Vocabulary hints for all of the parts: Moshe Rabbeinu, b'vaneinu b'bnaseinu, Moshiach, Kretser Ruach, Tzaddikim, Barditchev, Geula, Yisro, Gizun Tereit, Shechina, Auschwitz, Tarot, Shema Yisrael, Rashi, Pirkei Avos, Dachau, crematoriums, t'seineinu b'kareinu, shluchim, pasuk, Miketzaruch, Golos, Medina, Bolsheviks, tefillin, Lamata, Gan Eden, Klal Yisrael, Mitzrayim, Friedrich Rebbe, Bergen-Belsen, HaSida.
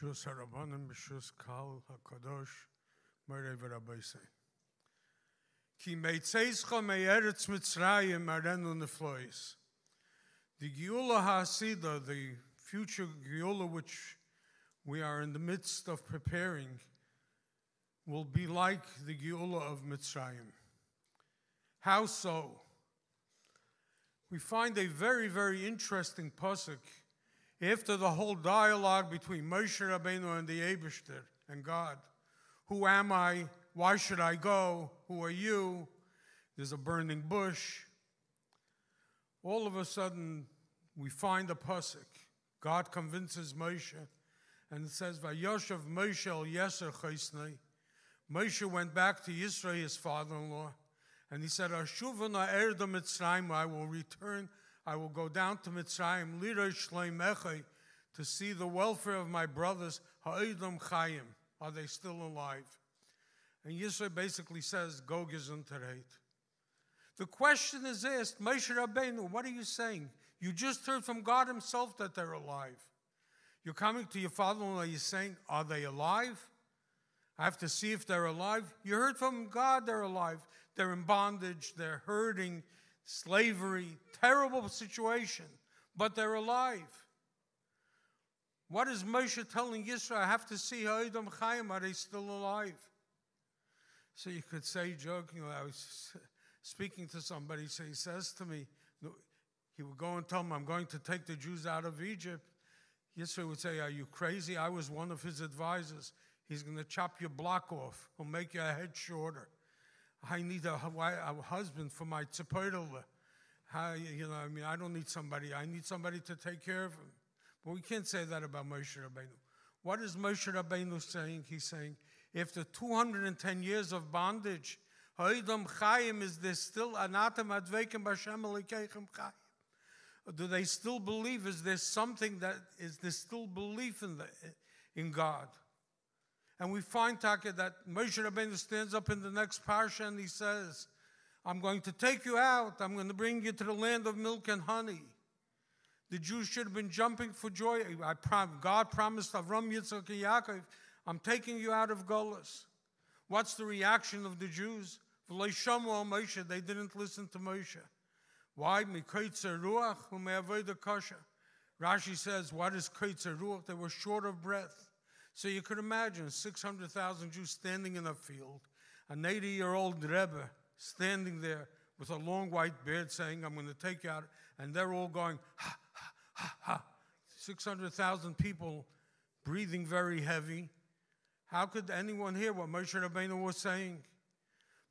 B'shus harabanim, b'shus kal hakadosh, morei v'rabbeisei. Ki meitzeischa me'eretz Mitzrayim arenu neflois. The Geula HaSida, the future Geula which we are in the midst of preparing, will be like the Geula of Mitzrayim. How so? We find a very, very interesting pasuk after the whole dialogue between Moshe Rabbeinu and the Abishter and God. Who am I? Why should I go? Who are you? There's a burning bush. All of a sudden, we find a pasuk. God convinces Moshe, and it says, "Vayoshev Moshe el Yeser Chosnei." Moshe went back to Yisro, his father-in-law, and he said, "Ashuvana erda Mitzrayim, I will return. I will go down to Mitzrayim, liroy shleim echei, to see the welfare of my brothers, ha'olam Khaim. Are they still alive?" And Yisro basically says, "Go Gizun Tereit." The question is asked, Moshe Rabbeinu, what are you saying? You just heard from God himself that they're alive. You're coming to your father-in-law, you're saying, are they alive? I have to see if they're alive. You heard from God they're alive. They're in bondage, they're hurting, slavery, terrible situation, but they're alive. What is Moshe telling Yisro? I have to see ha'olam Khaim, are they still alive? So you could say jokingly, I was speaking to somebody, so he says to me, he would go and tell him, I'm going to take the Jews out of Egypt. Yisro would say, are you crazy? I was one of his advisors. He's going to chop your block off. He'll make your head shorter. I need a husband for my tzipodela. I don't need somebody. I need somebody to take care of him. But we can't say that about Moshe Rabbeinu. What is Moshe Rabbeinu saying? He's saying, after 210 years of bondage, ha'olam Khaim, is there still anatem adveikim b'Hashem elokeichem chayim? Do they still believe? Is there something that, is there still belief in God? And we find, Taka, that Moshe Rabbeinu stands up in the next parasha and he says, I'm going to take you out. I'm going to bring you to the land of milk and honey. The Jews should have been jumping for joy. God promised Avram Yitzhak Yaakov, I'm taking you out of Golos. What's the reaction of the Jews? They didn't listen to Moshe. Why? Miketzaruch Ruach, whom I avoid the kasha. Rashi says, what is Kretser Ruach? They were short of breath. So you could imagine 600,000 Jews standing in a field, an 80-year-old Rebbe standing there with a long white beard saying, I'm going to take you out. And they're all going, ha, ha, ha, ha. 600,000 people breathing very heavy. How could anyone hear what Moshe Rabbeinu was saying?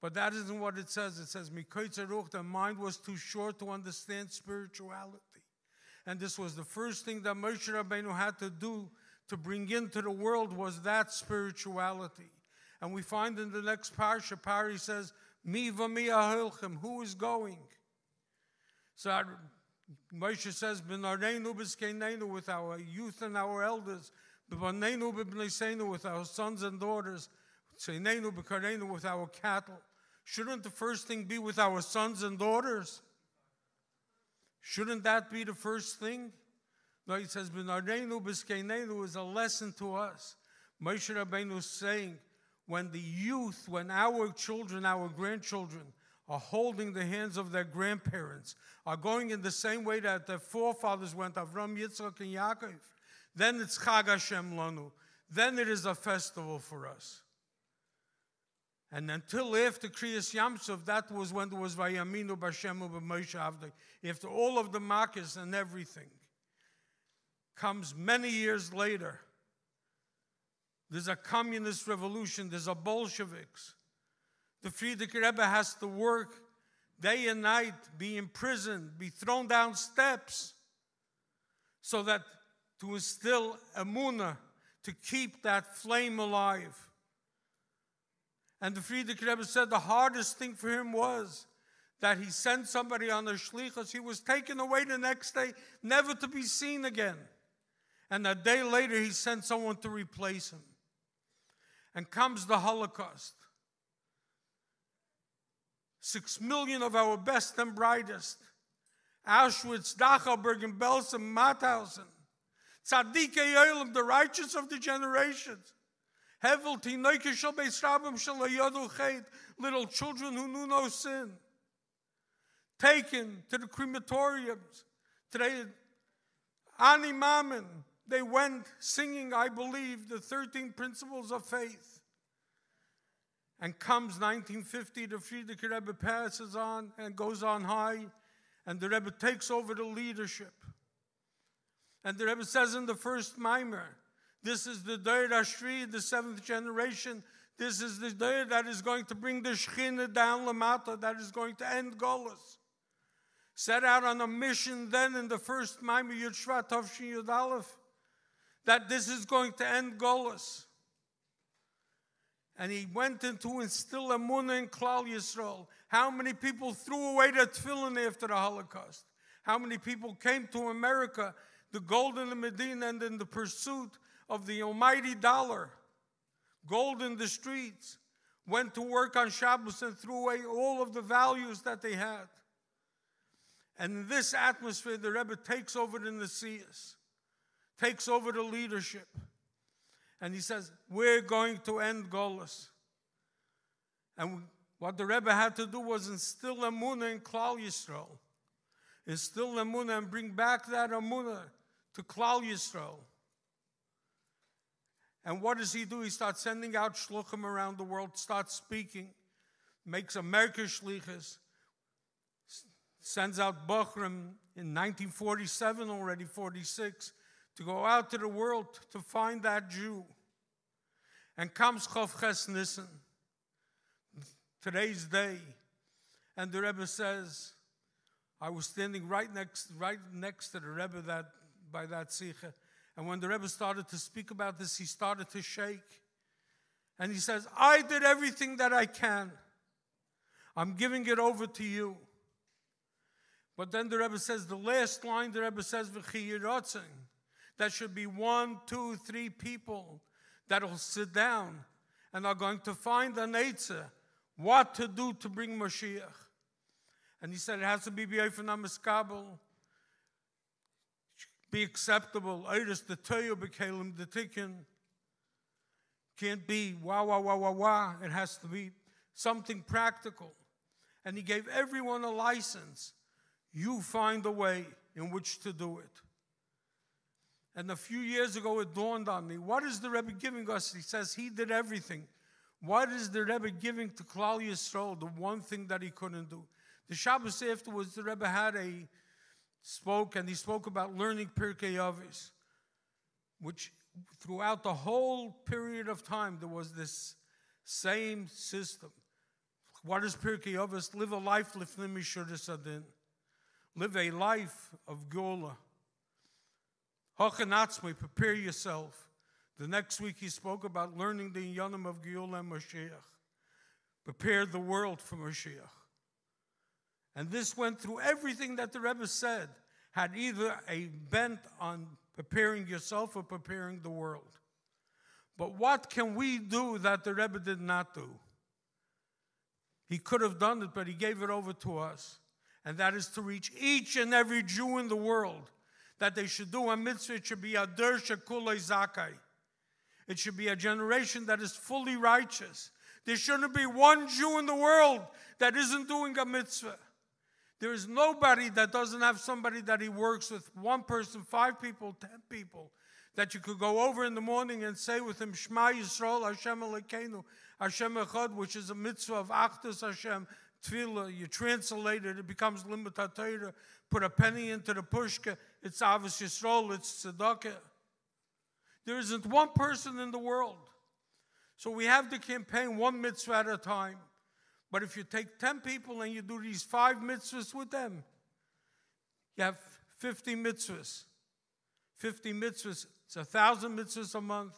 But that isn't what it says. It says, Miketzaruch, their mind was too short to understand spirituality. And this was the first thing that Moshe Rabbeinu had to do to bring into the world, was that spirituality. And we find in the next parasha, Pari says, mi vami ahilchem, who is going? So Moshe says, b'nareinu b'skeineinu, with our youth and our elders, b'vaneinu b'bnaseinu, with our sons and daughters, t'seineinu b'kareinu, with our cattle. Shouldn't the first thing be with our sons and daughters? Shouldn't that be the first thing? No, he says, b'nareinu b'skeineinu is a lesson to us. Moshe Rabbeinu is saying, when the youth, when our children, our grandchildren, are holding the hands of their grandparents, are going in the same way that their forefathers went, Avram, Yitzchak, and Yaakov, then it's Chag Hashem Lanu. Then it is a festival for us. And until after Kriyas Yam Suf, that was when there was Vayaminu B'Hashem U'B'Moshe Avdei. After all of the makas and everything, comes many years later. There's a communist revolution. There's a Bolsheviks. The Friedrich Rebbe has to work day and night, be imprisoned, be thrown down steps, so that to instill emunah, to keep that flame alive. And the Friedrich Rebbe said the hardest thing for him was that he sent somebody on a shlichas. He was taken away the next day, never to be seen again. And a day later, he sent someone to replace him. And comes the Holocaust. 6 million of our best and brightest. Auschwitz, Dachau, Bergen-Belsen, Mauthausen, Tzadikei Olam, the righteous of the generations. Hevel Tinoike Shel Beis Rabim Shel Hayadu Chet, little children who knew no sin. Taken to the crematoriums. Today, Ani Mammon, they went singing, I believe, the 13 principles of faith. And comes 1950, the Friedrich Rebbe passes on and goes on high, and the Rebbe takes over the leadership. And the Rebbe says in the first Mimer, this is the Dor Ashri, the seventh generation. This is the Dor that is going to bring the Shechina down Lamata, that is going to end Golos. Set out on a mission then in the first Maimer Yud Shvat Tovshin Yud Aleph, that this is going to end Golos. And he went into instill Emunah in Klal Yisrael. How many people threw away their tefillin after the Holocaust? How many people came to America, the gold in the Medina, and in the pursuit of the almighty dollar, gold in the streets, went to work on Shabbos and threw away all of the values that they had? And in this atmosphere, the Rebbe takes over the Nesias, takes over the leadership. And he says, we're going to end Golos. And what the Rebbe had to do was instill Emunah in Klal Yisrael. Instill Emunah and bring back that Emunah to Klal Yisrael. And what does he do? He starts sending out shluchim around the world, starts speaking, makes American shlichas, sends out Bochrim in 1947 already, 46, to go out to the world to find that Jew. And comes Chof Ches Nissen, today's day. And the Rebbe says, I was standing right next to the Rebbe by that Sikha. And when the Rebbe started to speak about this, he started to shake. And he says, I did everything that I can. I'm giving it over to you. But then the Rebbe says, the last line the Rebbe says, V'chi yirotzen, that should be 1, 2, 3 people that will sit down and are going to find an Eitzah, what to do to bring Moshiach. And he said, it has to be b'yofen miskabel, be acceptable. Eiris the Toyo b'kelim the Tikkun. Can't be wah, wah, wah, wah, wah. It has to be something practical. And he gave everyone a license. You find a way in which to do it. And a few years ago, it dawned on me, what is the Rebbe giving us? He says he did everything. What is the Rebbe giving to Klal Yisrael, the one thing that he couldn't do? The Shabbos afterwards, the Rebbe had spoke about learning Pirkei Avos, which throughout the whole period of time, there was this same system. What is Pirkei Avos? Live a life lifnei mishuras adin. Live a life of Geula. Hochen Atzmi, prepare yourself. The next week he spoke about learning the Inyanim of Geula and Moshiach. Prepare the world for Moshiach. And this went through everything that the Rebbe said, had either a bent on preparing yourself or preparing the world. But what can we do that the Rebbe did not do? He could have done it, but he gave it over to us. And that is to reach each and every Jew in the world, that they should do a mitzvah. It should be a der shekulei zakai. It should be a generation that is fully righteous. There shouldn't be one Jew in the world that isn't doing a mitzvah. There is nobody that doesn't have somebody that he works with, one person, 5 people, 10 people, that you could go over in the morning and say with him, Shema Yisrael, Hashem Elokeinu, Hashem Echad, which is a mitzvah of Achdus Hashem, Tefillah, you translate it, it becomes Limud HaTorah. Put a penny into the pushka, it's Avos Yisrael, it's Tzedakah. There isn't one person in the world. So we have the campaign, one mitzvah at a time. But if you take 10 people and you do these 5 mitzvahs with them, you have 50 mitzvahs. 50 mitzvahs, it's 1,000 mitzvahs a month,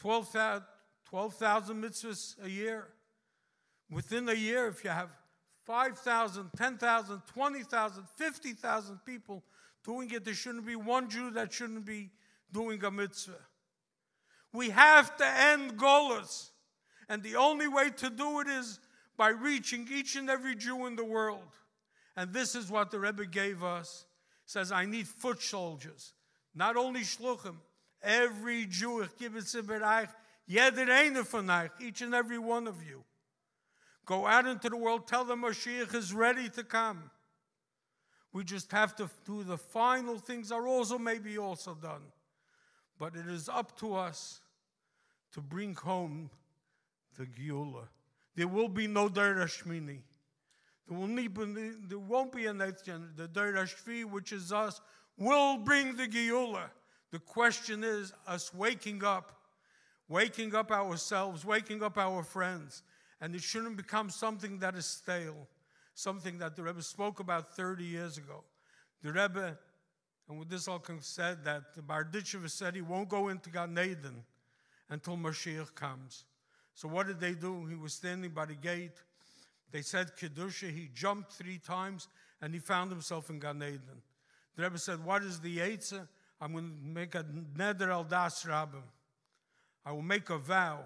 12,000 mitzvahs a year. Within a year, if you have 5,000, 10,000, 20,000, 50,000 people doing it, there shouldn't be one Jew that shouldn't be doing a mitzvah. We have to end Golos. And the only way to do it is by reaching each and every Jew in the world. And this is what the Rebbe gave us. He says, I need foot soldiers. Not only shluchim, every Jew, each and every one of you. Go out into the world, tell them Moshiach is ready to come. We just have to do the final things are also maybe also done. But it is up to us to bring home the Geula. There will be no Deir HaShmini. There won't be an eighth generation. The Deir HaShvi, which is us, will bring the Geula. The question is us waking up ourselves, waking up our friends. And it shouldn't become something that is stale, something that the Rebbe spoke about 30 years ago. The Rebbe, and with this all said that the Barditchev said he won't go into Gan Eden until Moshiach comes. So what did they do? He was standing by the gate. They said Kedusha. He jumped 3 times, and he found himself in Gan Eden. The Rebbe said, what is the Yetzer? I'm going to make a neder al das Rabbim. I will make a vow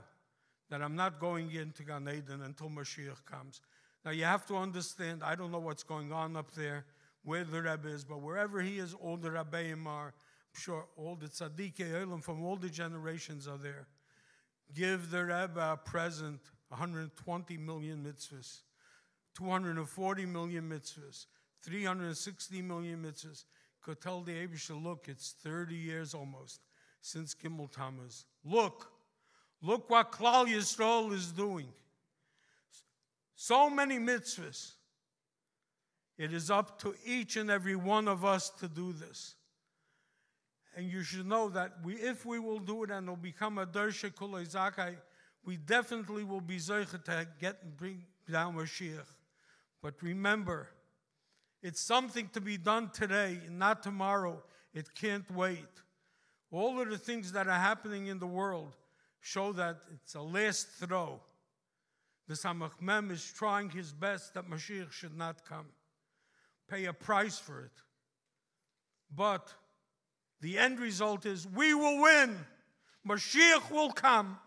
that I'm not going into Gan Eden until Moshiach comes. Now you have to understand, I don't know what's going on up there, where the Rebbe is, but wherever he is, all the Rabbeim are. I'm sure all the Tzaddikim Olam from all the generations are there. Give the Rebbe a present, 120 million mitzvahs, 240 million mitzvahs, 360 million mitzvahs. Could tell the Abishter, look, it's 30 years almost since Gimel Tammuz. Look. Look what Klal Yisrael is doing. So many mitzvahs. It is up to each and every one of us to do this. And you should know that if we will do it and it will become a Dersha Kulei Zakai, we definitely will be Zeicha to get and bring down Moshiach. But remember, it's something to be done today, not tomorrow. It can't wait. All of the things that are happening in the world show that it's a last throw. The Samach Mem is trying his best that Mashiach should not come. Pay a price for it. But the end result is we will win. Mashiach will come.